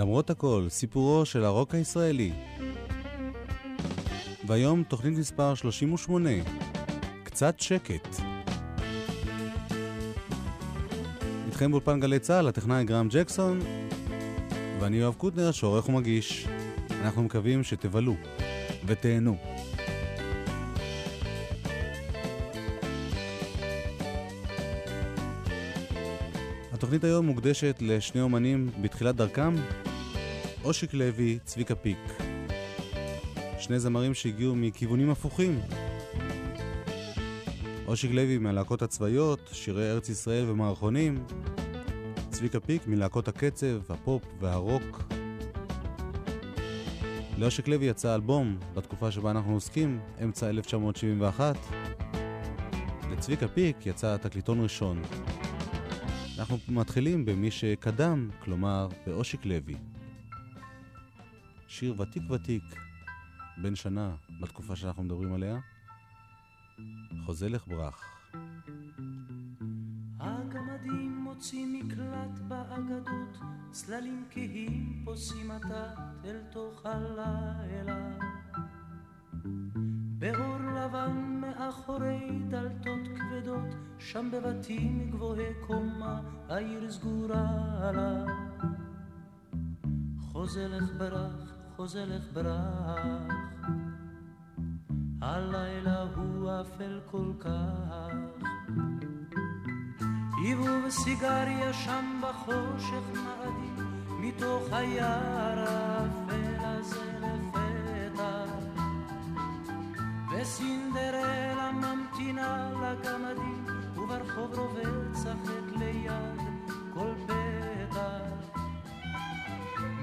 למרות הכל, סיפורו של הרוק הישראלי. והיום תוכנית מספר 38, קצת שקט. איתכם באולפן גלי צהל, הטכנאי גרם ג'קסון, ואני יואב קוטנר, שעורך ומגיש. אנחנו מקווים שתבלו ותהנו. התוכנית היום מוקדשת לשני אומנים בתחילת דרכם, אושיק לוי, צביק הפיק. שני זמרים שהגיעו מכיוונים הפוכים. אושיק לוי מהלהקות הצבאיות, שירי ארץ ישראל ומערכונים. צביק הפיק מלהקות הקצב, הפופ והרוק. לאושיק לוי יצא אלבום בתקופה שבה אנחנו עוסקים, אמצע 1971. לצביק הפיק יצא תקליטון ראשון. אנחנו מתחילים במי שקדם, כלומר באושיק לוי. שיר ותיק, בן שנה, בתקופה שאנחנו מדברים עליה. חוזה לך ברח. הגמדים מוצאים מקלט באגדות, סללים כהים פוסים עתת אל תוך הלילה. באור לבן מאחורי דלתות כבדות, שם בבתים גבוהי קומה, העיר סגורה עליו. חוזה לך ברח, חוזה לך ברח, הלילה הוא אפל כל כך. עיבוב סיגריה שם בחושך נעדי, מתוך היער האפל הזה לפתע. וסינדרלה ממתינה לגמדים, וברחוב רובה צחק ליד כל פתח.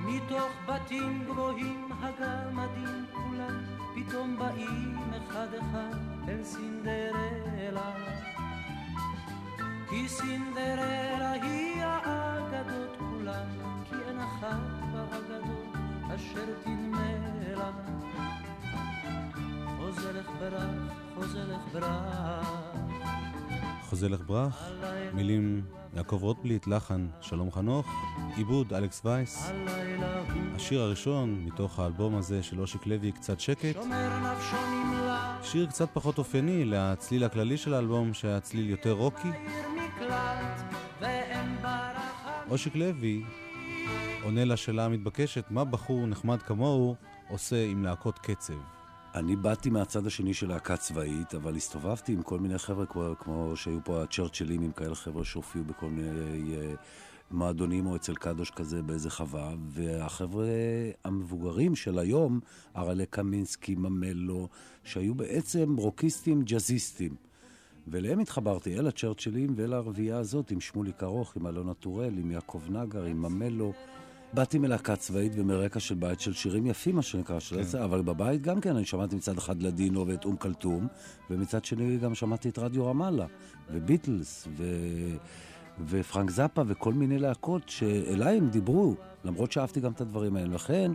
מתוך בתים גבוהים הגמדים כולם, פתאום באים אחד אחד אל סינדרלה. כי סינדרלה היא האגדות כולם, כי אין אחת באגדות אשר תדמה לה. חוזה לך ברח, חוזה לך ברח. חוזה לך ברח, מילים יעקב רוטבליט, לחן שלום חנוך, עיבוד אלכס וייס. השיר הראשון מתוך האלבום הזה של אושיק לוי, קצת שקט. שיר קצת פחות אופייני לצליל הכללי של האלבום, שהצליל יותר רוקי. אושיק לוי עונה לשאלה המתבקשת, מה בחור נחמד כמוהו עושה עם להקות קצב? אני באתי מהצד השני של להקה צבאית, אבל הסתובבתי עם כל מיני חבר'ה, כמו שהיו פה הצ'רצ'ילים, עם כאלה חבר'ה שהופיעו בכל מיני מועדונים או אצל קדוש כזה באיזה חווה, והחבר'ה המבוגרים של היום, הרלה קמינסקי, ממלו, שהיו בעצם רוקיסטים, ג'אזיסטים. ולהם התחברתי, אל הצ'רצ'ילים ואל הרביעה הזאת, עם שמוליק ארוך, עם אלונה טורל, עם יעקב נגר, עם ממלו. באתי מלהקה צבאית ומרקע של בית של שירים יפים, מה שנקרא, של עצה, אבל בבית גם כן, אני שמעתי מצד אחד לדינו ואת כלתום, ומצד שני גם שמעתי את רדיו רמאללה, וביטלס, ופרנק זאפה, וכל מיני להקות שאליי הם דיברו, למרות שאהבתי גם את הדברים האלה. לכן,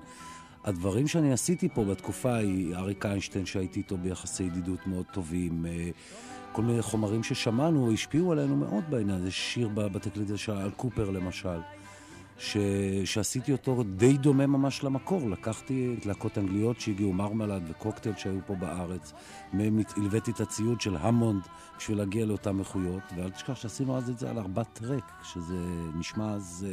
הדברים שאני עשיתי פה בתקופה היא אריק איינשטיין, שהייתי איתו ביחסי ידידות מאוד טובים, כל מיני חומרים ששמענו, השפיעו עלינו מאוד בעניין. זה שיר בתקליט של אל קופר למשל. שעשיתי אותו די דומה ממש למקור. לקחתי את להקות אנגליות שהגיעו, מרמלד וקוקטייל שהיו פה בארץ, הלוויתי את הציוד של המונד בשביל להגיע לאותן איכויות, ואל תשכח שעשינו אז את זה על 4 טרק, שזה נשמע אז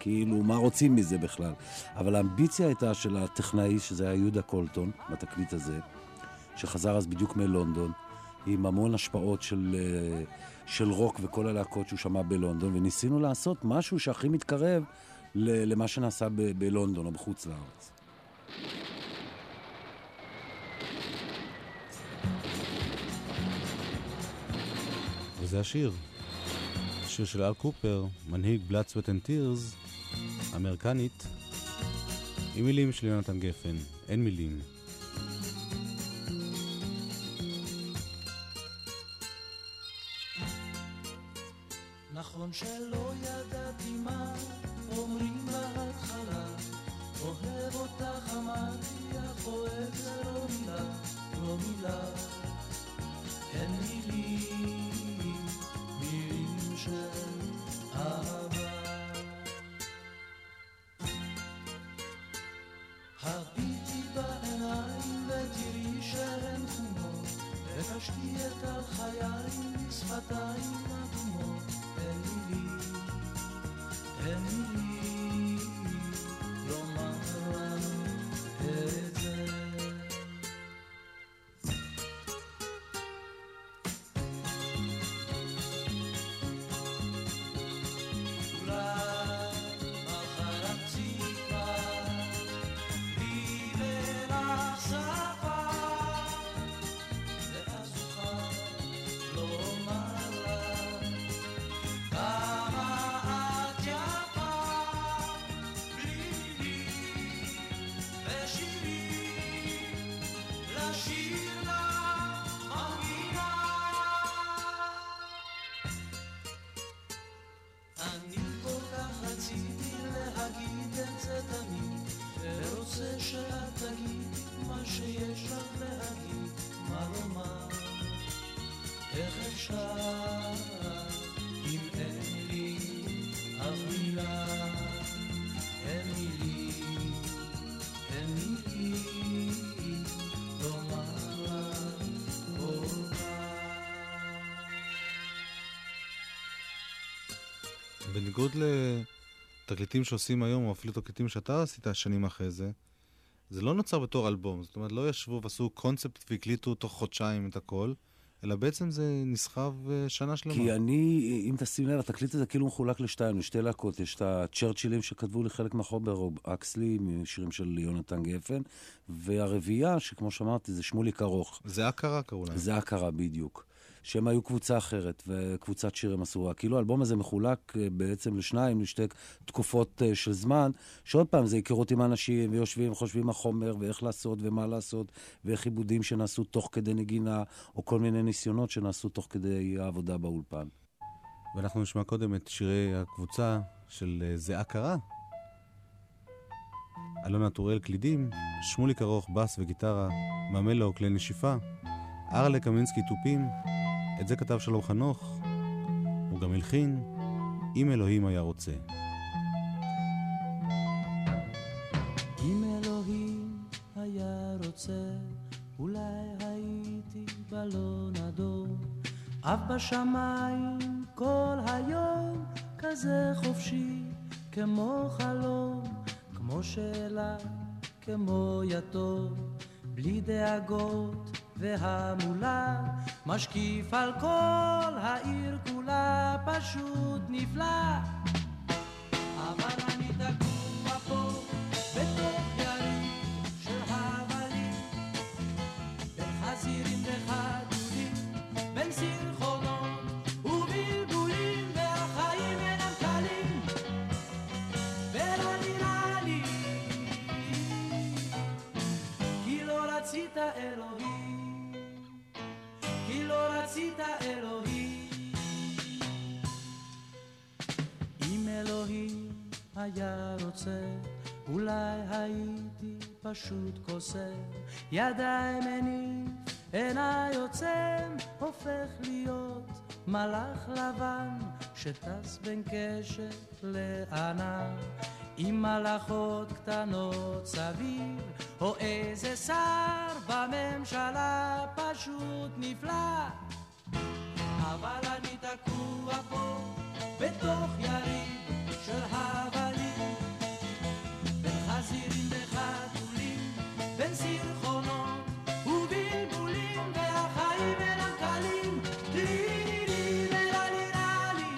כאילו מה רוצים מזה בכלל. אבל האמביציה הייתה של הטכנאי, שזה היה יהודה קולטון בתקליט הזה, שחזר אז בדיוק מלונדון עם המון השפעות של רוק וכל הלהקות שהוא שמע בלונדון, וניסינו לעשות משהו שהכי מתקרב למה שנעשה בלונדון או בחוץ לארץ. וזה השיר. השיר של אל קופר, מנהיג Blood Sweat and Tears, אמריקנית, עם מילים של יונתן גפן, אין מילים. נכון שלא ידעתי מה אומרים להתחלה, אוהב אותך אמרתי, אך אוהב זה לא מילה, לא מילה, אין מילים, מילים של אהבה. בניגוד לתקליטים שעושים היום, או אפילו תקליטים שאתה עשית שנים אחרי זה, זה לא נוצר בתור אלבום. זאת אומרת, לא ישבו ועשו קונספט והקליטו תוך חודשיים את הכל, אלא בעצם זה נסחב שנה שלמה. כי אני, אם תשים לב, התקליט הזה כאילו מחולק לשתיים, לשתי להקות. יש את הצ'רצ'ילים שכתבו לי חלק מהחומר, רוב אקסלי, משירים של יונתן גפן, והרביעייה, שכמו שאמרתי, זה שמוליק ארוך. זיעה קרה, קראו להם. זיעה קרה, בדיוק. שהם היו קבוצה אחרת, וקבוצת שירים אסורה. כאילו, האלבום הזה מחולק בעצם לשניים, לשתי תקופות של זמן, שעוד פעם זה הכירות עם אנשים, ויושבים, חושבים החומר, ואיך לעשות, ומה לעשות, ואיך עיבודים שנעשו תוך כדי נגינה, או כל מיני ניסיונות שנעשו תוך כדי העבודה באולפן. ואנחנו נשמע קודם את שירי הקבוצה של זיעה קרה. אלונה טוראל קלידים, שמוליק ארוך בס וגיטרה, ממלו כלי נשיפה, הרלה קמינסקי טופים, את זה כתב שלום חנוך, הוא גם הלחין, אם אלוהים היה רוצה. אם אלוהים היה רוצה, אולי הייתי בלון אדום, אף בשמיים כל היום, כזה חופשי, כמו חלום, כמו שאלה, כמו יתום, בלי דאגות, והמולה משקיף על כל העיר כולה פשוט נפלא אבל אני תקום פה בתוך גלים של הבלים בין חזירים וחתולים בין סרחונות ובלבולים והחיים אינם קלים ולא נראה לי כי לא רצית אלוהים רצית אלוהים אם אלוהים היה רוצה אולי הייתי פשוט כוסר ידיים עניף עיניי עוצם הופך להיות מלאך לבן שטס בין קשת לענן עם מלאכות קטנות סביב או איזה שר בממשלה פשוט נפלא אבל אני תקוע פה בתוך יריב של הבלים בין חזירים וחתולים בין סרחונות ובלבולים והחיים אינם קלים לילי וללילי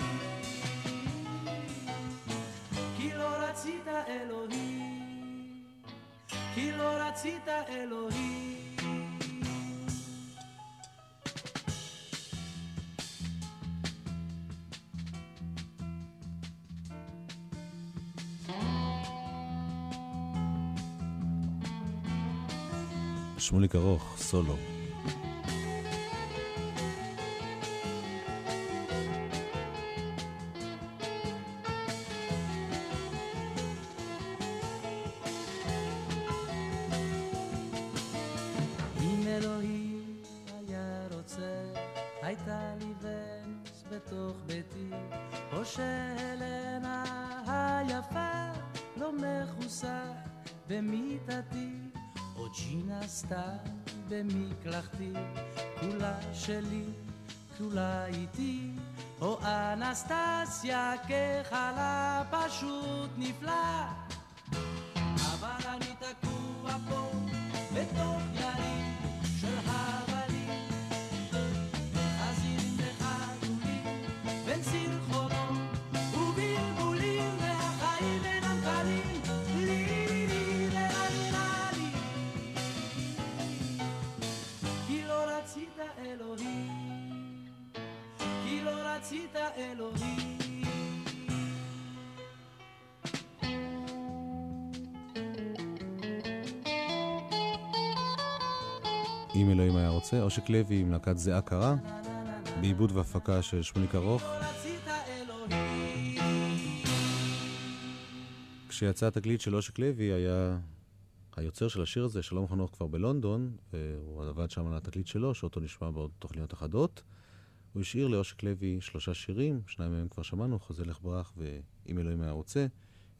כי לא רצית אלוהים כי לא רצית אלוהים שמוליק ארוך, סולו. אם אלוהים היה רוצה, הייתה לי ונוס בתוך ביתי, או שהלנה היפה לא מחוסה במיטתי. ג'ינה סתם במקלחתי, כולה שלי, כולה איתי, או אנסטסיה כחלה פשוט נפלא. אבל אני תקוע פה, בתוך יריב של הבלים, חזירים וחתולים, בין סרחונות ובלבולים, והחיים אינם קלים. רצית אלוהים אם אלוהים היה רוצה. אושיק לוי עם להקת זיעה קרה, בעיבוד והפקה של שמוליק ארוך. כשיצא התקליט של אושיק לוי, היה היוצר של השיר הזה, שלום חנוך, כבר בלונדון, והוא עבד שם על התקליט שלו, שאותו נשמע בעוד תוכניות אחדות. הוא השאיר לאושיק לוי 3 שירים, 2 מהם כבר שמענו, חוזה לך ברח ואם אלוהים היה רוצה.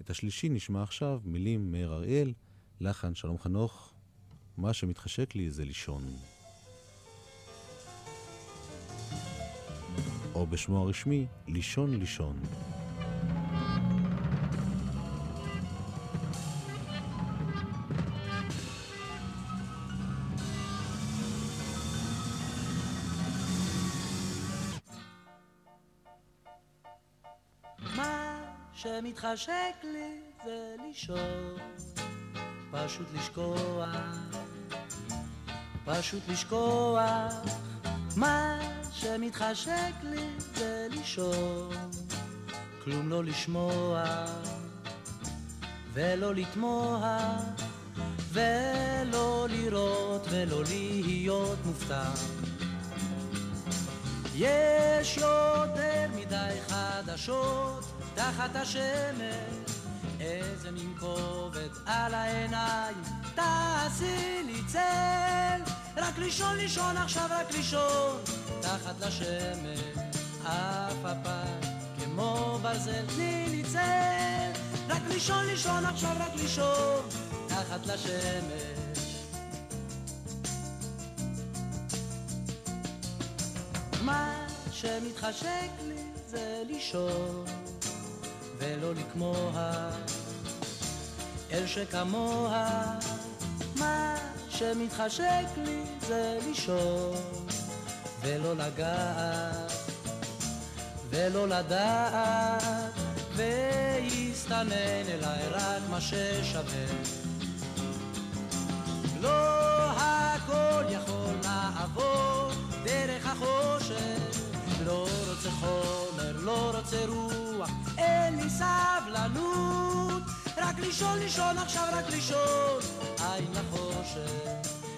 את השלישי נשמע עכשיו, מילים מאיר אריאל, לחן שלום חנוך, מה שמתחשק לי זה לישון. או בשמו הרשמי, לישון לישון. מתחשק לי זה לישון, פשוט לשכוח, פשוט לשכוח. מה שמתחשק לי זה לישון, כלום לא לשמוע ולא לתמוה ולא לראות ולא להיות מופתע. יש יותר מדי חדשות תחת השמש, איזה מין כובד על העיניים, תעשי לי צל. רק לישון לישון עכשיו, רק לישון תחת לשמש, אף הפעם כמו ברזל, תני לי צל. רק לישון לישון עכשיו, רק לישון תחת לשמש. מה שמתחשק לי זה לישון ולא לקמוה אל שכמוה. מה שמתחשק לי זה לישון ולא לגעת ולא לדעת, ויסתנן אליי רק מה ששווה. לא הכל יכול לעבור דרך החושך, לא רוצה חומר, לא רוצה רוח, אין לי סבלנות. רק לישון, לישון עכשיו, רק לישון, אין לחושך,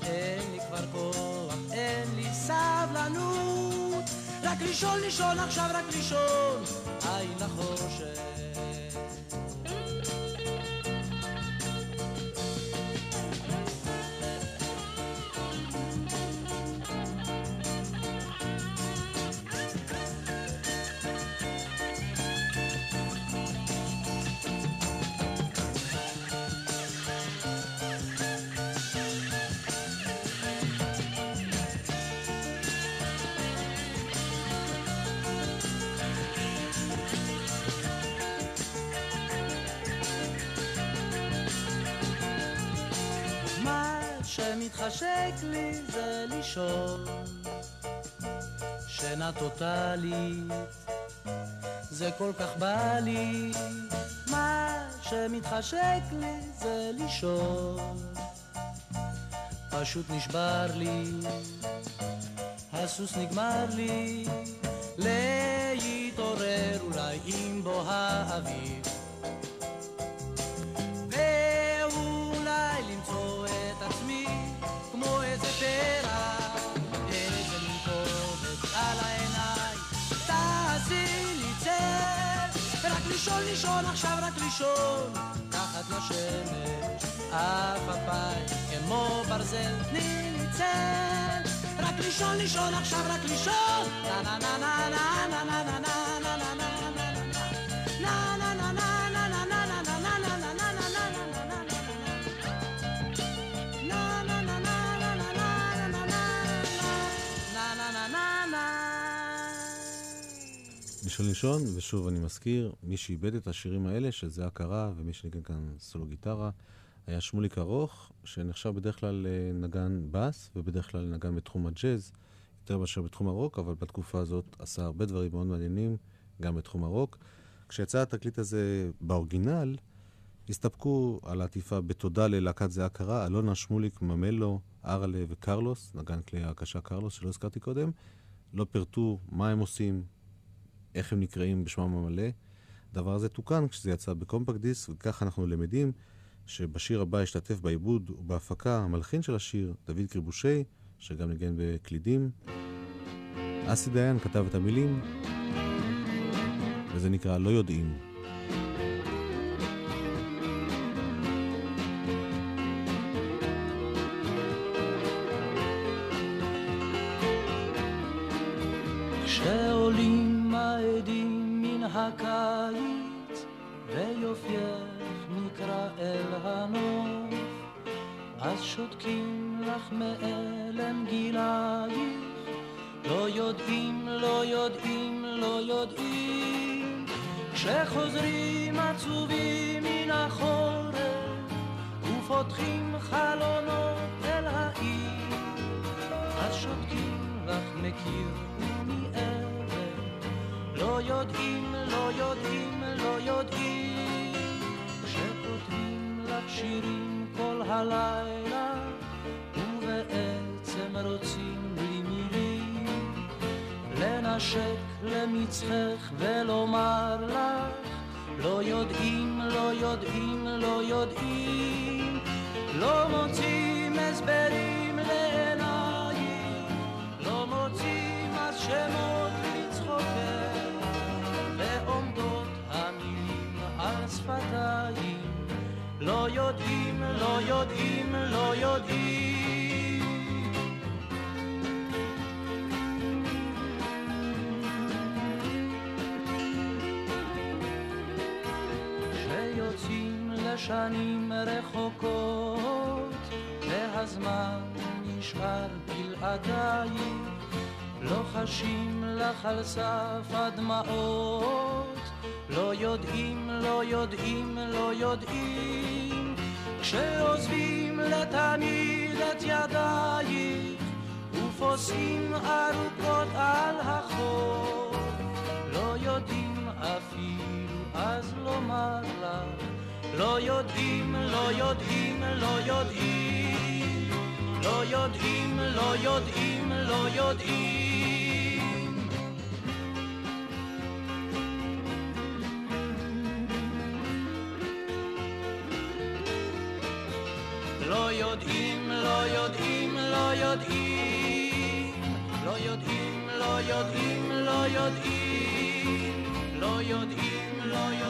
אין לי כבר כוח, אין לי סבלנות. רק לישון, לישון עכשיו, רק לישון, אין לחושך. מתחשק לי זה לישון, שינה טוטלית, זה כל כך בא לי. מה שמתחשק לי זה לישון, פשוט נשבר לי, הסוס נגמר לי, להתעורר אולי עם בו האוויר, ואולי למצוא את עצמי כמו איזה פרע, איזה מנקובת על העיניים, תעשי לי צל. ורק לישון לישון עכשיו, רק לישון תחת לשמש, אף הפעם כמו ברזל, תני לי צל. רק לישון לישון עכשיו, רק לישון, נה נה נה נה נה נה נה נה נה נה. לישון לישון, ושוב אני מזכיר, מי שאיבד את השירים האלה, שזה הכרה, ומי שנגן כאן סולו גיטרה, היה שמוליק ארוך, שנחשב בדרך כלל נגן בס, ובדרך כלל נגן בתחום הג'אז, יותר מאשר בתחום הרוק, אבל בתקופה הזאת עשה הרבה דברים מאוד מעניינים, גם בתחום הרוק. כשיצא התקליט הזה באורגינל, הסתפקו על העטיפה בתודה ללהקת זיעה קרה, אלונה שמוליק, ממלו, ארלה וקרלוס, נגן כלי הקשה קרלוס, שלא הזכרתי קודם, לא פירטו מה הם עושים, איך הם נקראים בשמם המלא. הדבר הזה תוקן כשזה יצא בקומפקט דיסק, וכך אנחנו למדים שבשיר הבא השתתף בעיבוד ובהפקה המלחין של השיר, דוד קרבושי, שגם ניגן בקלידים. אסי דיין כתב את המילים, וזה נקרא לא יודעים. כשעולים העדים מן הקיץ ויופייך נקרא אל הנוף, אז שותקים לך מאלם גילאי, לא יודעים, לא יודעים, לא יודעים. כשחוזרים עצובים מן החורף ופותחים חלונות אל העיר, אז שותקים לך מכיר ומעבר, לא יודעים, לא יודעים, לא יודעים. כשפותחים לך שירים כל הלילה ובעצם רוצים בלי מילים לנשק למצחך ולומר לך לא יודעים, לא יודעים, לא יודעים. לא מוצאים הסברים לעיניים, לא מוצאים אז שמות לצחוקך, ועומדות המילים על שפתיים, לא יודעים, לא יודעים, לא יודעים. שנים רחוקות והזמן נשאר בלעדיים, לא חשים לך על סף הדמעות, לא יודעים, לא יודעים, לא יודעים. כשעוזבים לתמיד את ידייך ופוסעים ארוכות על החוף, לא יודעים אפילו אז לומר לך לא יודעים, לא יודעים, לא יודעים, לא יודעים, לא יודעים, לא יודעים. לא יודעים, לא יודעים, לא יודעים, לא יודעים, לא יודעים, לא יודעים, לא יודעים, לא יודעים, לא יודעים.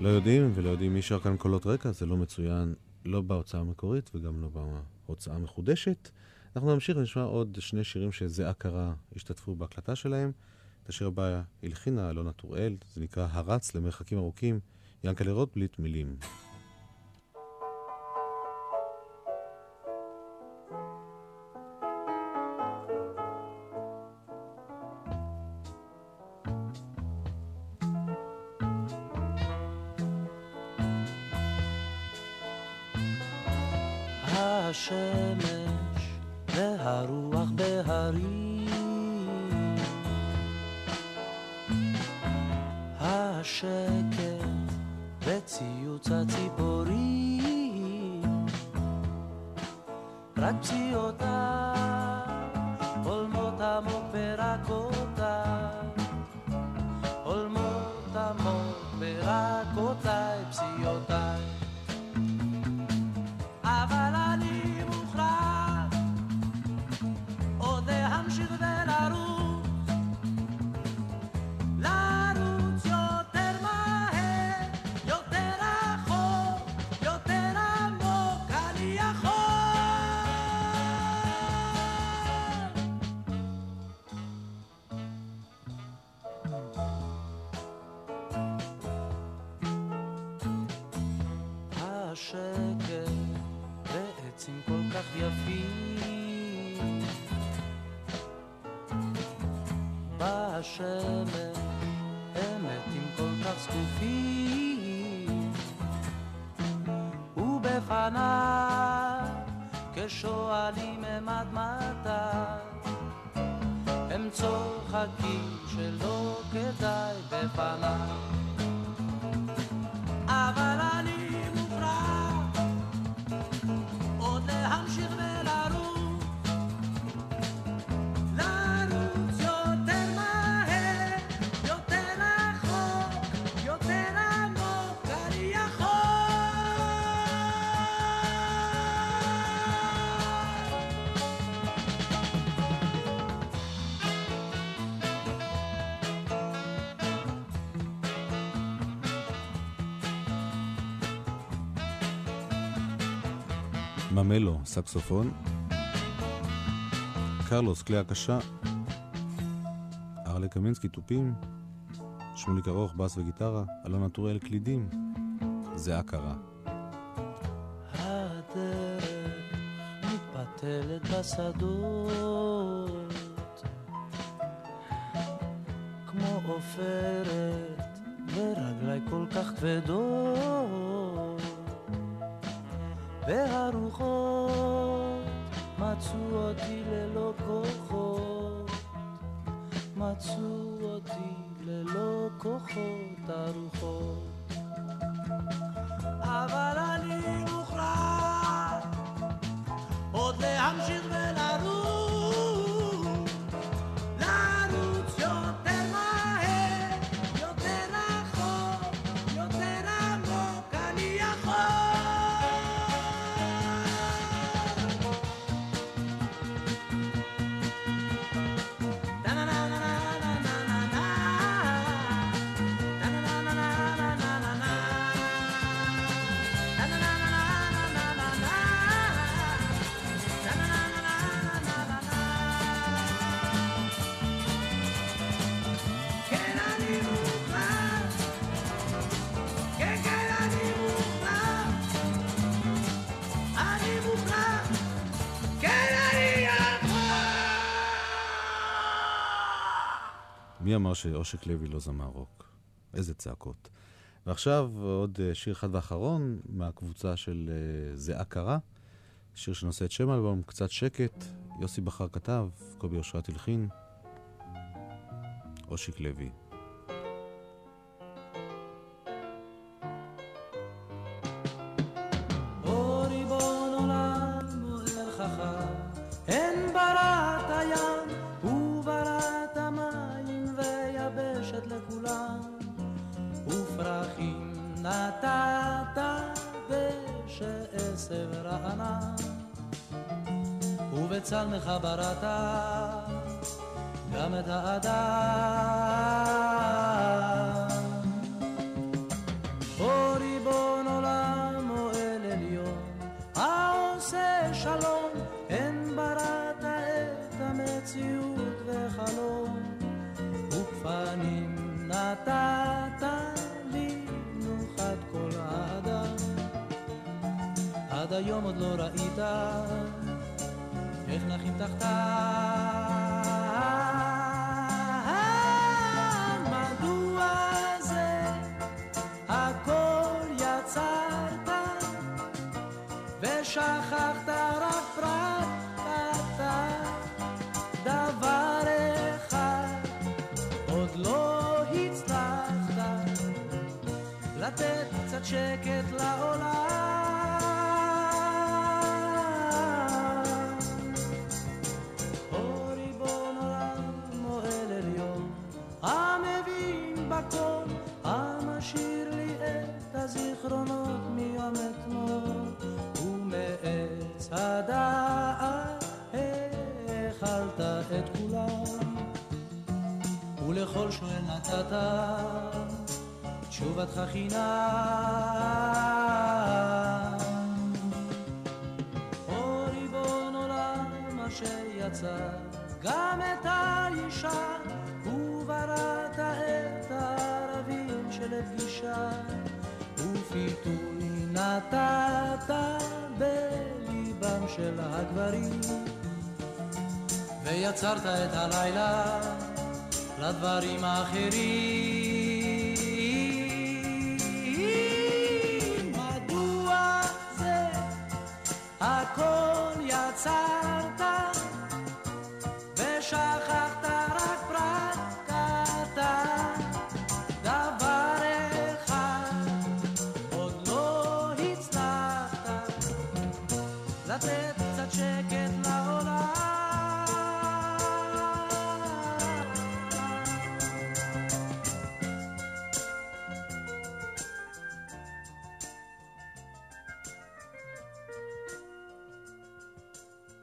לא יודעים ולא יודעים מי שר כאן קולות רקע, זה לא מצוין, לא בהוצאה המקורית וגם לא בהוצאה המחודשת. אנחנו נמשיך ונשמע עוד שני שירים שזיעה קרה השתתפו בהקלטה שלהם. את השיר הבא הלחינה אלונה טוראל, זה נקרא הרץ למרחקים ארוכים, ינקלה רוטבליט מילים. השמש והרוח בהרים, השקט וציוץ הציפורים, רק פציעותה עולמות עמוק ורקותיי, עולמות עמוק ורקותיי, פציעותיי. אבל אני להמשיך ולרוץ, לרוץ יותר מהר, יותר רחוק, יותר עמוק אני יכול. השקט בעצים כל כך יפים, השמש, אמתים כל כך זקופים, ובפניי כשואלים הם עד מתי, הם צוחקים שלא כדאי בפניי. אבל אני מופרע עוד להמשיך ולרוץ, ממלו, סקסופון, קרלוס, כלי הקשה, הרלה קמינסקי, תופים, שמוליק ארוך, בס וגיטרה, אלונה טורל, קלידים, זיעה קרה. הדרך מתפתלת בשדות כמו עופרת ורגלי כל כך כבדות והרוחות מצאו אותי ללא כוחות מצאו אותי ללא כוחות הרוחות אבל אני מוכרח עוד להמשיך ולרוץ לרוץ יותר מהר יותר רחוק יותר עמוק אני יכול מי אמר שאושיק לוי לא זמר רוק? איזה צעקות. ועכשיו עוד שיר אחד ואחרון מהקבוצה של זיעה קרה, שיר שנושא את שם האלבום, קצת שקט, יוסי בחר כתב, קובי אושרת הלחין, אושיק לוי. ובצלמך בראת גם את האדם או ריבון עולם או אל עליון העושה שלום הן בראת את המציאות וחלום ופנים נתת לי נוחת כל האדם עד היום עוד לא ראית איך נחים תחתן מדוע זה הכל יצרת ושכחת רק פרט קטן דבר אחד עוד לא הצלחת לתת קצת שקט לעולם זיכרונות מיום אתמול ומעץ הדעת אכלת את כולם ולכל שואל נתת תשובתך חינם או ריבון עולם אשר יצא גם את האישה ובראת את הערבים של פגישה פיתוי נתת בליבם של הגברים ויצרת את הלילה לדברים האחרים מדוע זה הכל יצרת ושכחת רק פרט קטן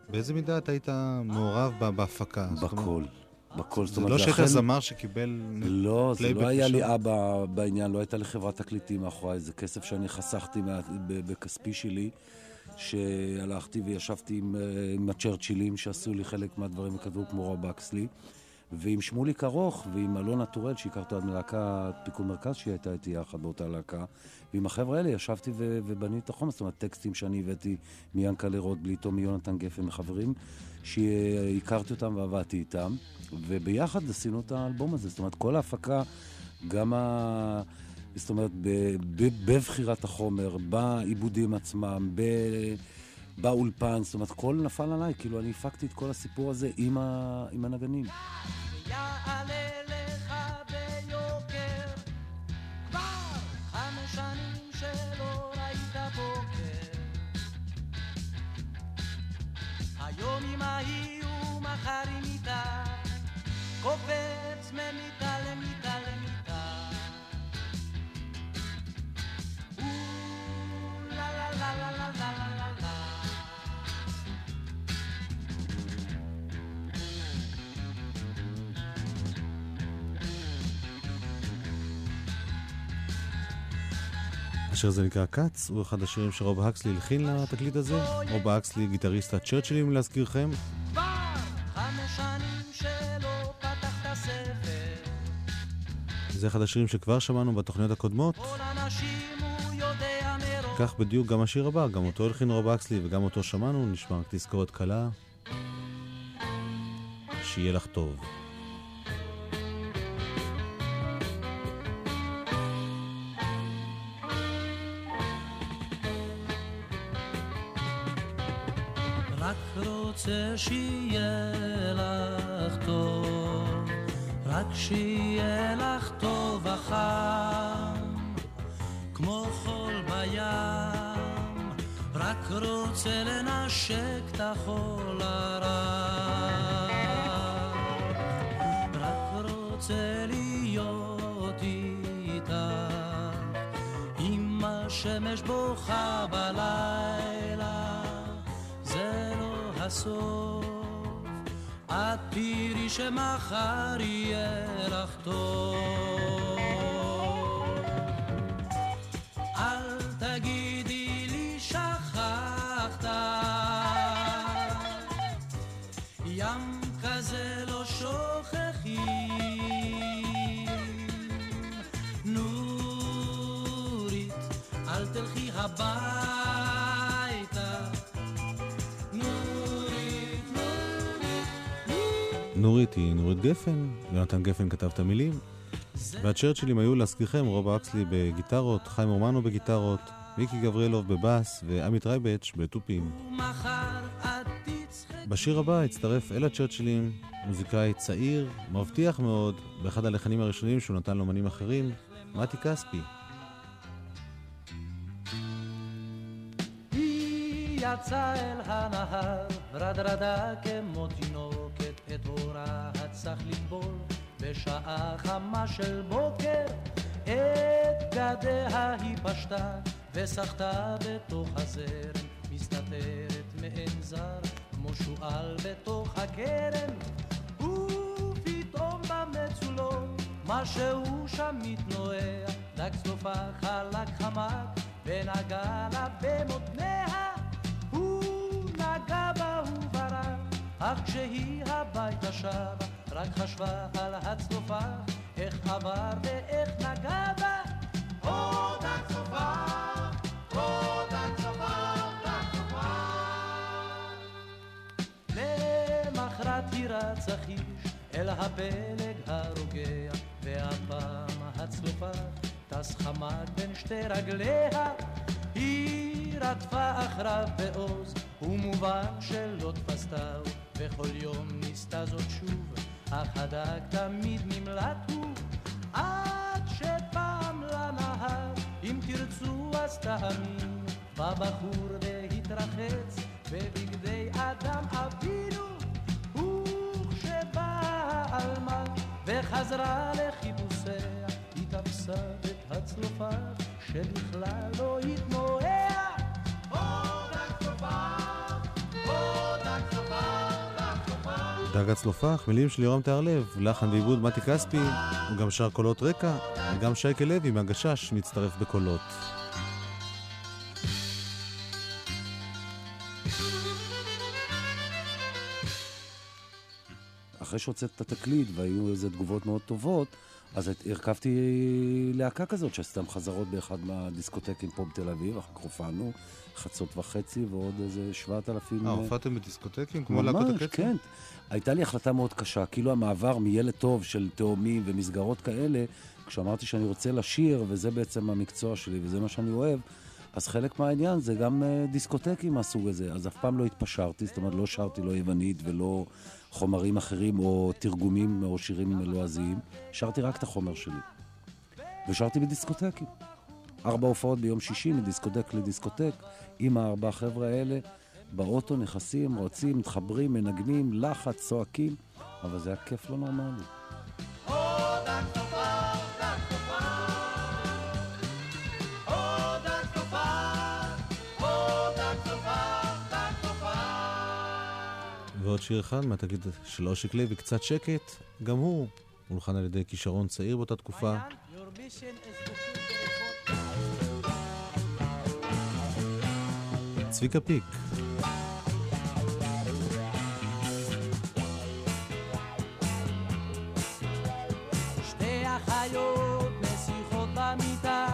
באיזה מידה אתה היית מעורב בהפקה? בכל. בכל. זה לא שאתה זמר שקיבל... לא, זה לא היה לי אבא בעניין, לא הייתה לחברת תקליטים מאחוריי, זה כסף שאני חסכתי בכספי שלי, שהלכתי וישבתי עם הצ'רצ'ילים שעשו לי חלק מהדברים וכתבו כמו רבי אקסלי, ועם שמוליק ארוך ועם אלונה טורל שהכרתי עד מלהקה פיקוד מרכז שהיא הייתה איתי יחד באותה להקה, ועם החבר'ה האלה ישבתי ובניתי את החומר. זאת אומרת, טקסטים שאני הבאתי מיענקלה רוטבליט או מיונתן גפן מחברים שהכרתי אותם ועבדתי איתם, וביחד עשינו את האלבום הזה. זאת אומרת, כל ההפקה, גם זאת אומרת, בבחירת החומר, בעיבודים עצמם, באולפן, זאת אומרת, כל נפל עליי, כאילו אני הפקתי את כל הסיפור הזה עם הנגנים. קופץ ממיטה למיטה למיטה אולה לה לה לה לה לה לה לה. השיר הזה נקרא קץ, הוא אחד השירים שרוב הקסלי הלחין לתקליט הזה. רוב הקסלי, גיטריסט הצ'רצ'ילים להזכירכם. זה אחד השירים שכבר שמענו בתוכניות הקודמות. כך בדיוק גם השיר הבא, גם אותו הלחין רבי אקסלי וגם אותו שמענו. נשמע רק תזכורת קלה, שיהיה לך טוב. רק רוצה שיהיה לך טוב, רק שיהיה לך טוב וחם, כמו חול בים, רק רוצה לנשק את החול הרע, רק רוצה להיות איתה, אם השמש בוכה בלילה, זה לא הסוף. את תראי שמחר יהיה לך טוב. אל תגידי לי שכחת, ים כזה לא שוכחים. נורית, אל תלכי הביתה. נורית היא נורית גפן, יונתן גפן כתב את המילים, והצ'רצ'ילים היו להזכירכם רבי אקסלי בגיטרות, חיים אורמנו בגיטרות, מיקי גברילוב בבאס ועמית רייבץ' בתופים. בשיר הבא הצטרף אל הצ'רצ'ילים מוזיקאי צעיר, מבטיח מאוד, באחד הלחנים הראשונים שהוא נתן לאמנים אחרים, מוטי כספי. היא יצאה אל הנהר, רדרדה כמו תינוק, את הורה הצח לטבול בשעה חמה של בוקר, את גדיה היא פשטה ושחתה בתוך הזר, מסתתרת מעין זר כמו שועל בתוך הקרן, ופתאום במצולון משהו שם מתנועע, דג צלופה חלק חמק ונגע לה במותניה, הוא נגע בה וברח, אך כשהיא הביתה שבה, רק חשבה על הצלופה, איך עבר ואיך נגע בה. עוד הצלופה, עוד הצלופה, הצלופה. למחרת היא רצה חיש אל הפלג הרוגע, והפעם הצלופה טס חמק בין שתי רגליה, היא רדפה אחריו בעוז, ומובן שלא תפסתה, וכל יום ניסתה זאת שוב, אך הדג תמיד נמלט הוא, עד שפעם לנהר, אם תרצו אז תאמין, בבחור והתרחץ, בבגדי אדם אבינו, וכשבאה העלמה, וחזרה לחיפושיה, היא תפסה את הצלופה, שבכלל לא התנועע. דג הצלופח, מילים של יורם תיארלב, לחן ועיבוד מוטי כספי, הוא גם שר קולות רקע, וגם שייקה לוי מהגשש מצטרף בקולות. אחרי שהוצאת את התקליט והיו איזה תגובות מאוד טובות, אז הרכבתי להקה כזאת שעשיתם חזרות באחד מהדיסקוטקים פה בתל אביב, אחר כך הופענו 1.5 ועוד איזה 7,000. הופעתם בדיסקוטקים כמו להקות הקצב? ממש, כן. הייתה לי החלטה מאוד קשה, כאילו המעבר מילד טוב של תאומים ומסגרות כאלה, כשאמרתי שאני רוצה לשיר, וזה בעצם המקצוע שלי וזה מה שאני אוהב, אז חלק מהעניין זה גם דיסקוטקים מהסוג הזה, אז אף פעם לא התפשרתי, זאת אומרת לא שרתי לא יוונית ולא חומרים אחרים או תרגומים או שירים מלועזיים, שרתי רק את החומר שלי. ושרתי בדיסקוטקים. 4 הופעות ביום שישי, מדיסקוטק לדיסקוטק, עם 4 החבר'ה האלה, באוטו נכנסים, רוצים, מתחברים, מנגנים, לחץ, צועקים, אבל זה היה כיף לא נורמלי. ועוד שיר אחד, מה תגיד של אושיק לוי, קצת שקט, גם הוא מולחן על ידי כישרון צעיר באותה תקופה. צביק הפיק. שתי החיות משיחות במיטה,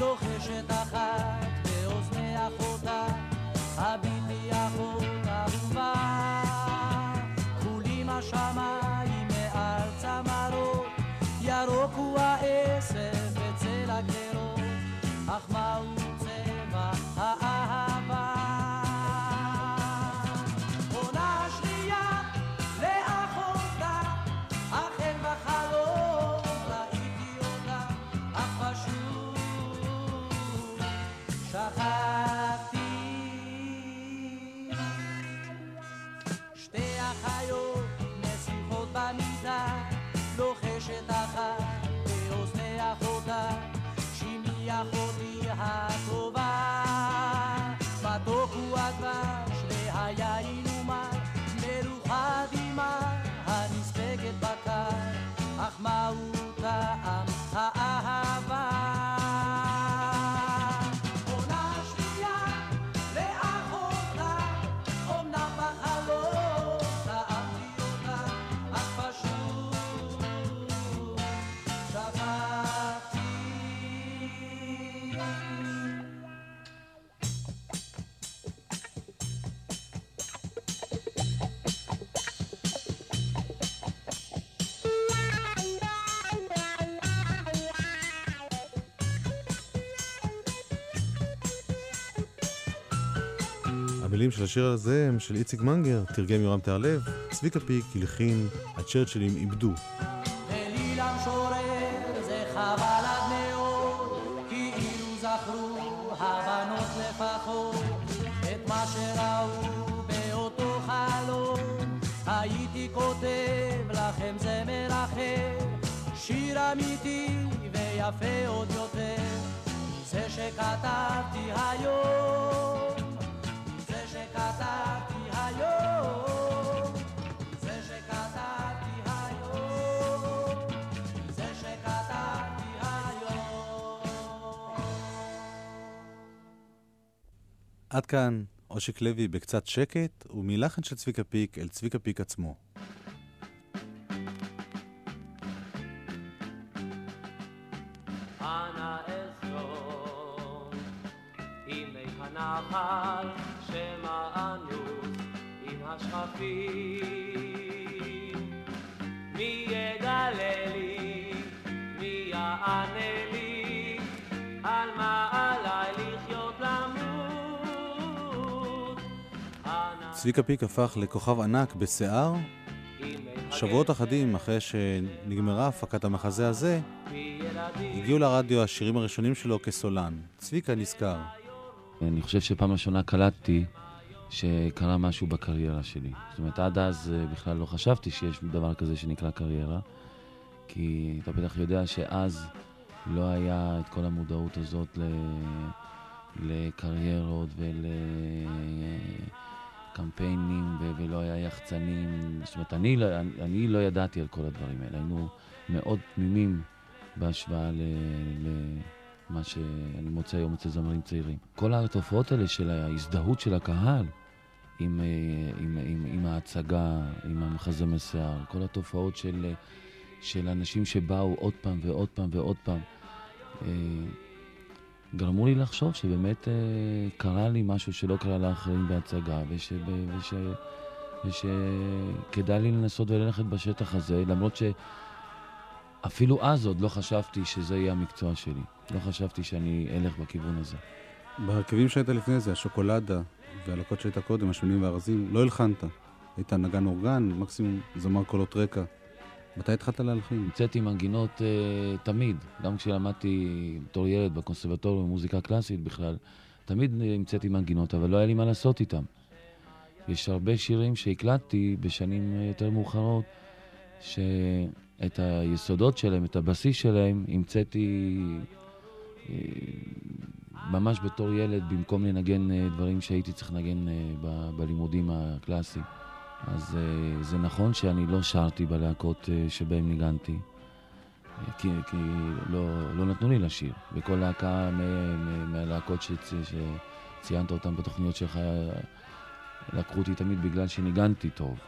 לוחשת אחת באוזני אחותה, הביתי אחות אהובה. השמיים מעל צמרות, ירוק הוא העשב אצל הגדרות, אך מהו צבע האהבה? עונה שנייה לאחותה, אך אין בחלום ראיתי אותה, אך פשוט שכחתי. שתי החיות במידה, לוחשת אחת באוזני אחותה, שימי אחותי הטובה, מתוק הוא הדבש והיין ומר, מרוחה דימה הנספקת בקר, אך מהו טעם האהבה? המילים של השיר הזה הם של איציק מנגר, תרגם יורם תהלב, צביק הפיק, הלחין, הצ'רצ'ילים איבדו. ולילם שורר זה חבל עד מאוד, כאילו זכרו הבנות לפחות, את מה שראו באותו חלום, הייתי כותב לכם זמר אחר, שיר אמיתי ויפה עוד יותר, זה שכתבתי היום. שקטעתי היום, זה שקטעתי היום, זה שקטעתי היום. עד כאן אושיק לוי בקצת שקט ומלחן של צביק הפיק אל צביק הפיק עצמו. אנא אזור עם החנבל שמענו עם השכפים, מי יגלה לי, מי יענה לי, על מה עליי לחיות למות. צביק הפיק הפך לכוכב ענק בשיער. שבועות אחדים אחרי שנגמרה הפקת המחזה הזה, הגיעו לרדיו השירים הראשונים שלו כסולן. צביקה נזכר. אני חושב שפעם ראשונה קלטתי שקרה משהו בקריירה שלי. זאת אומרת, עד אז בכלל לא חשבתי שיש דבר כזה שנקרא קריירה, כי אתה בטח יודע שאז לא היה את כל המודעות הזאת לקריירות ולקמפיינים, ולא היה יחצנים. זאת אומרת, אני לא ידעתי על כל הדברים האלה. היינו מאוד תמימים בהשוואה מה שאני מוצא היום אצל זמרים צעירים. כל התופעות האלה של ההזדהות של הקהל עם ההצגה, עם המחזה משיער, כל התופעות של אנשים שבאו עוד פעם ועוד פעם ועוד פעם, גרמו לי לחשוב שבאמת קרה לי משהו שלא קרה לאחרים בהצגה, ושכדאי לי לנסות וללכת בשטח הזה, למרות שאפילו אז עוד לא חשבתי שזה יהיה המקצוע שלי. לא חשבתי שאני אלך בכיוון הזה. ברכבים שהיית לפני זה, השוקולדה והלקות שהיית קודם, השמנים והרזים, לא הלחנת. היית נגן אורגן, מקסימום זמר קולות רקע. מתי התחלת להלחין? יצאתי מנגינות תמיד, גם כשלמדתי בתור ילד בקונסרבטוריה במוזיקה קלאסית בכלל, תמיד יצאתי מנגינות, אבל לא היה לי מה לעשות איתם. יש הרבה שירים שהקלטתי בשנים יותר מאוחרות, שאת היסודות שלהם, את הבסיס שלהם, יצאתי ממש בתור ילד, במקום לנגן דברים שהייתי צריך לנגן בלימודים הקלאסיים. אז זה נכון שאני לא שרתי בלהקות שבהם ניגנתי, כי לא נתנו לי לשיר. וכל להקה מהלהקות שציינת אותן בתוכניות שלך, לקחו אותי תמיד בגלל שניגנתי טוב.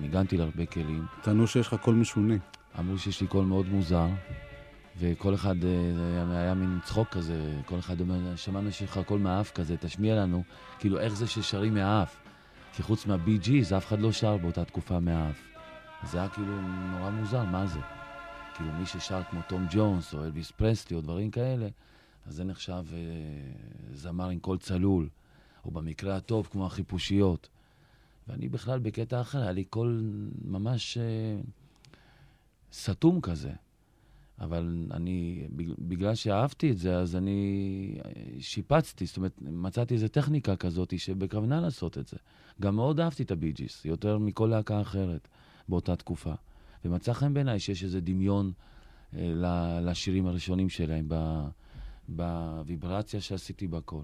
ניגנתי להרבה כלים. טענו שיש לך קול משונה. אמרו שיש לי קול מאוד מוזר, וכל אחד היה מין צחוק כזה, כל אחד אומר, שמענו שיש לך קול מהאף כזה, תשמיע לנו, כאילו איך זה ששרים מהאף. כי חוץ מהבי-ג'יז, אף אחד לא שר באותה תקופה מהאף. זה היה כאילו נורא מוזר, מה זה? כאילו מי ששר כמו תום ג'ונס או אלביס פרסלי או דברים כאלה, אז זה נחשב זמר עם קול צלול, או במקרה הטוב כמו החיפושיות. ואני בכלל בקטע אחר, היה לי קול ממש סתום כזה. אבל אני, בגלל שאהבתי את זה, אז אני שיפצתי, זאת אומרת, מצאתי איזו טכניקה כזאת שבכוונה לעשות את זה. גם מאוד אהבתי את הבי-ג'יס, יותר מכל להקה אחרת באותה תקופה. ומצא חן בעיניי שיש איזה דמיון לשירים הראשונים שלהם, בוויברציה שעשיתי בכל.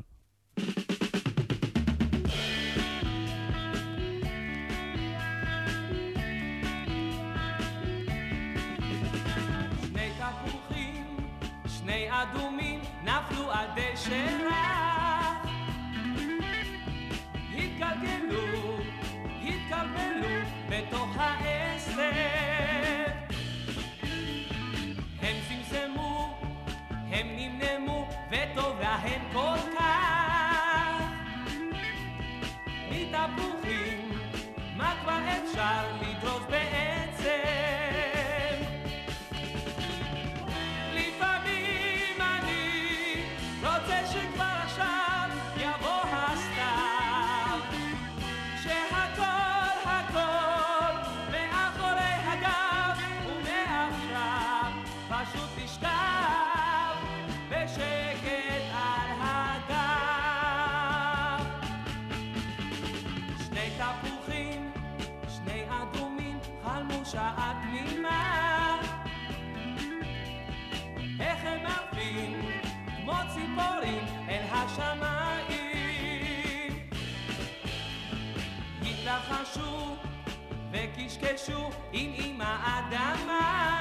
וקשקשו עם האדמה,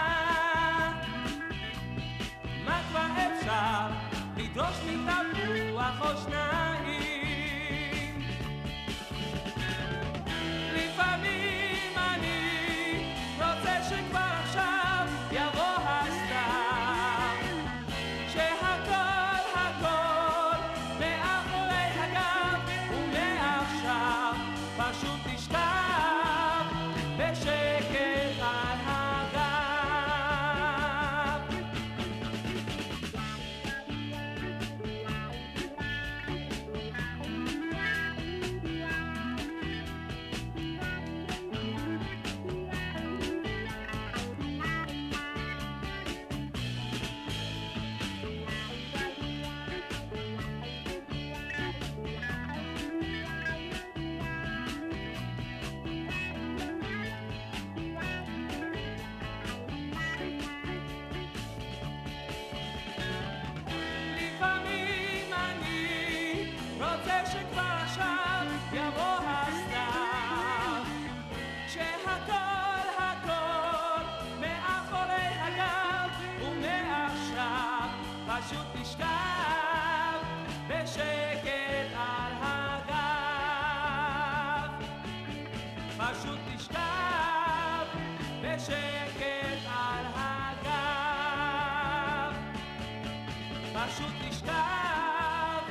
מה כבר אפשר לדרוש מתפוח או שניים? לפעמים אני רוצה שכבר עכשיו יבוא הסתם, שהכל הכל מאחורי הגב, ומעכשיו פשוט תשכח שקט על שקט על הגב, פשוט נשכב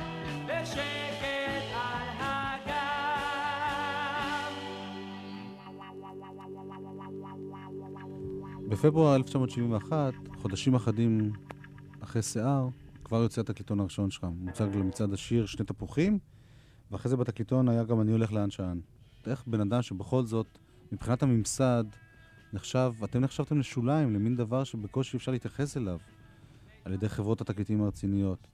בשקט על הגב. בפברואר 1971, חודשים אחדים אחרי שיער, כבר יוצא התקליטון הראשון שלך, מוצג למצעד השיר שני תפוחים, ואחרי זה בתקליטון היה גם אני הולך לאן שאן. איך בן אדם שבכל זאת, מבחינת הממסד, נחשב, אתם נחשבתם לשוליים, למין דבר שבקושי אפשר להתייחס אליו, על ידי חברות התקליטים הרציניות.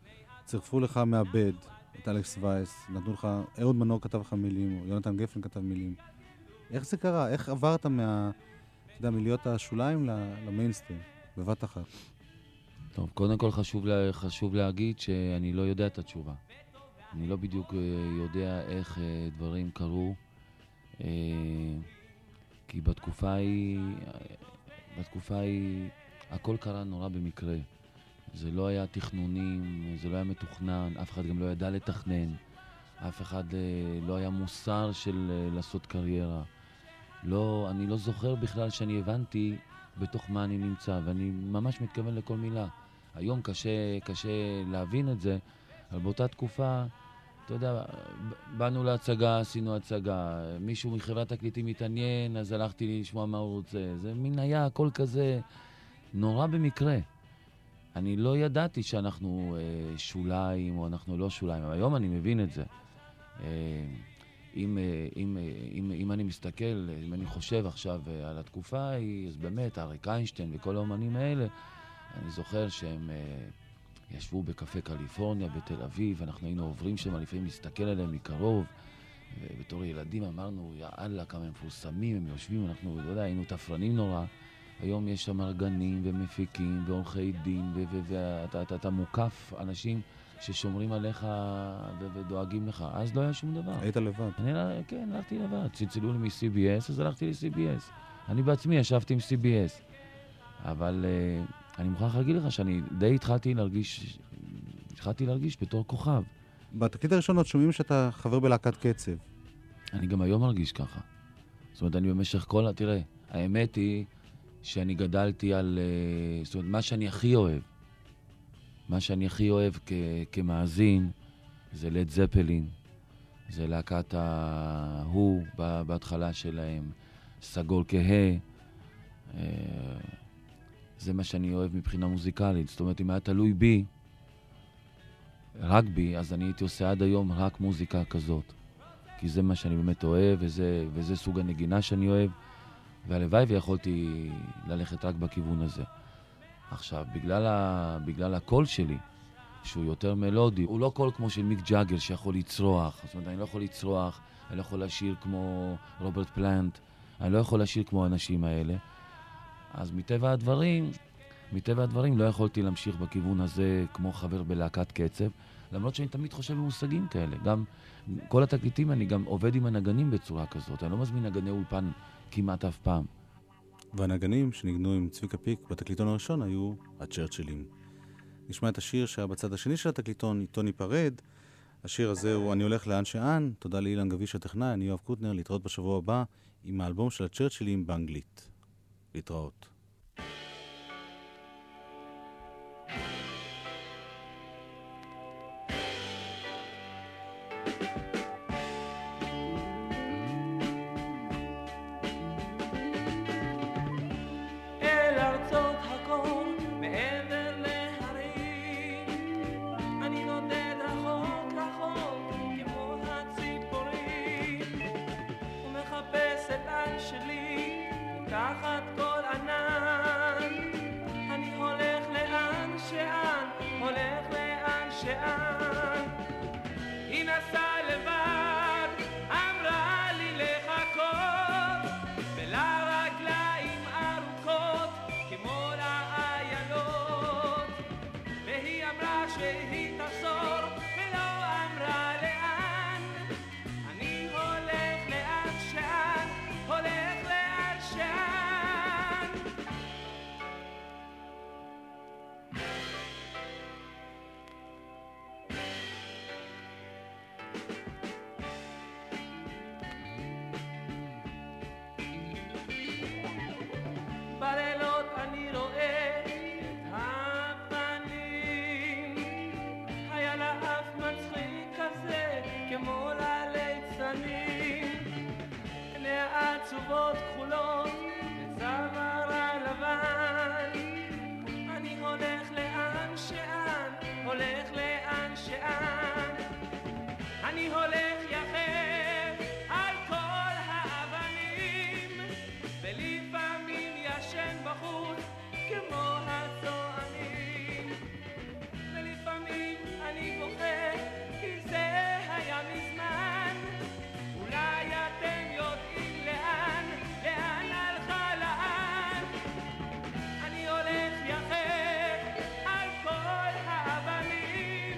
צירפו לך מעבד, את אלכס וייס, נתנו לך, אהוד מנור כתב לך מילים, או יונתן גפן כתב מילים. איך זה קרה? איך עברת מלהיות השוליים למיינסטרים, בבת אחת? טוב, קודם כל חשוב להגיד שאני לא יודע את התשובה. אני לא בדיוק יודע איך דברים קרו, כי בתקופה ההיא הכל קרה נורא במקרה. זה לא היה תכנונים, זה לא היה מתוכנן, אף אחד גם לא ידע לתכנן, אף אחד לא היה מוסר של לעשות קריירה. אני לא זוכר בכלל שאני הבנתי בתוך מה אני נמצא, ואני ממש מתכוון לכל מילה. היום קשה להבין את זה, אבל באותה תקופה, אתה יודע, באנו להצגה, עשינו הצגה, מישהו מחברת תקליטים מתעניין, אז הלכתי לשמוע מה הוא רוצה. זה מין היה, הכל כזה נורא במקרה. אני לא ידעתי שאנחנו שוליים או אנחנו לא שוליים, אבל היום אני מבין את זה. אם אני מסתכל, אם אני חושב עכשיו על התקופה ההיא, אז באמת, אריק איינשטיין וכל האומנים האלה, אני זוכר שהם ישבו בקפה קליפורניה בתל אביב, אנחנו היינו עוברים שם, לפעמים להסתכל עליהם מקרוב, ובתור ילדים אמרנו, יאללה, כמה הם מפורסמים, הם יושבים, אנחנו, לא יודע, היינו תפרנים נורא, היום יש שם ארגנים ומפיקים ועורכי דין, ואתה מוקף אנשים ששומרים עליך ודואגים לך. אז לא היה שום דבר. היית לבד. כן, הלכתי לבד. צלצלו לי מ-CBS, אז הלכתי ל-CBS. אני בעצמי ישבתי עם CBS. אבל אני מוכרח להגיד לך שאני די התחלתי להרגיש בתור כוכב. בתקליט הראשון עוד שומעים שאתה חבר בלהקת קצב. אני גם היום מרגיש ככה. זאת אומרת, אני במשך כל... תראה, האמת היא שאני גדלתי על... זאת אומרת, מה שאני הכי אוהב כמאזין זה לד זפלין, זה להקת ההוא בהתחלה שלהם, סגול כהה, זה מה שאני אוהב מבחינה מוזיקלית. זאת אומרת, אם היה תלוי בי, רק בי, אז אני הייתי עושה עד היום רק מוזיקה כזאת, כי זה מה שאני באמת אוהב, וזה סוג הנגינה שאני אוהב, והלוואי ויכולתי ללכת רק בכיוון הזה. עכשיו, בגלל הקול שלי, שהוא יותר מלודי, הוא לא קול כמו של מיק ג'אגר שיכול לצרוח. זאת אומרת, אני לא יכול לצרוח, אני לא יכול לשיר כמו רוברט פלנט, אני לא יכול לשיר כמו האנשים האלה. אז מטבע הדברים לא יכולתי להמשיך בכיוון הזה כמו חבר בלהקת קצב, למרות שאני תמיד חושב במושגים כאלה. גם כל התקליטים אני גם עובד עם הנגנים בצורה כזאת, אני לא מזמין נגני אולפן כמעט אף פעם. והנגנים שנגנו עם צביק הפיק בתקליטון הראשון היו הצ'רצ'ילים. נשמע את השיר שהיה בצד השני של התקליטון, עיתון ייפרד. השיר הזה הוא אני הולך לאן שאן. תודה לאילן גביש הטכנאי, אני יואב קוטנר, להתראות בשבוע הבא עם האלבום של הצ'רצ'ילים באנגלית. להתראות. זהבות כחולות וצוואר הלבן, אני הולך לאן שאן, הולך לאן שאן, אני הולך יחף על כל האבנים, ולפעמים ישן בחוץ כמו הצוענים, ולפעמים אני בוכה כי זה היה מזמן, אולי אתם יודעים לאן, לאן הלכה לאן, אני הולך יחף על כל האבנים,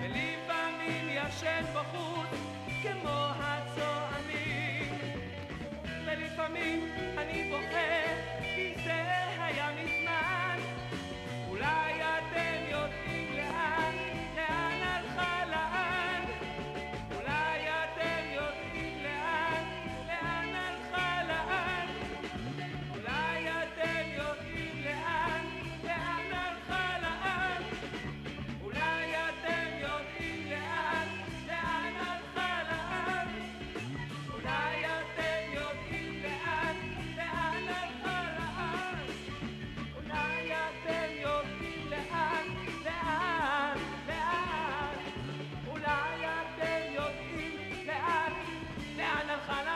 ולפעמים ישן בחוץ כמו הצוענים, ולפעמים אני בוכה כי זה היה מזמן, אולי אתם יודעים לאן, לאן הלכה לאן, אולי אתם יודעים לאן, לאן הלכה לאן, אולי אתם יודעים לאן, לאן הלכה לאן, אולי אתם יודעים לאן, לאן הלכה לאן, אולי אתם יודעים לאן, לאן הלכה לאן, אולי אתם יודעים לאן, לאן, לאן, אולי אתם יודעים לאן, לאן הלכה לאן, אולי אתם יודעים לאן, לאן הלכה לאן.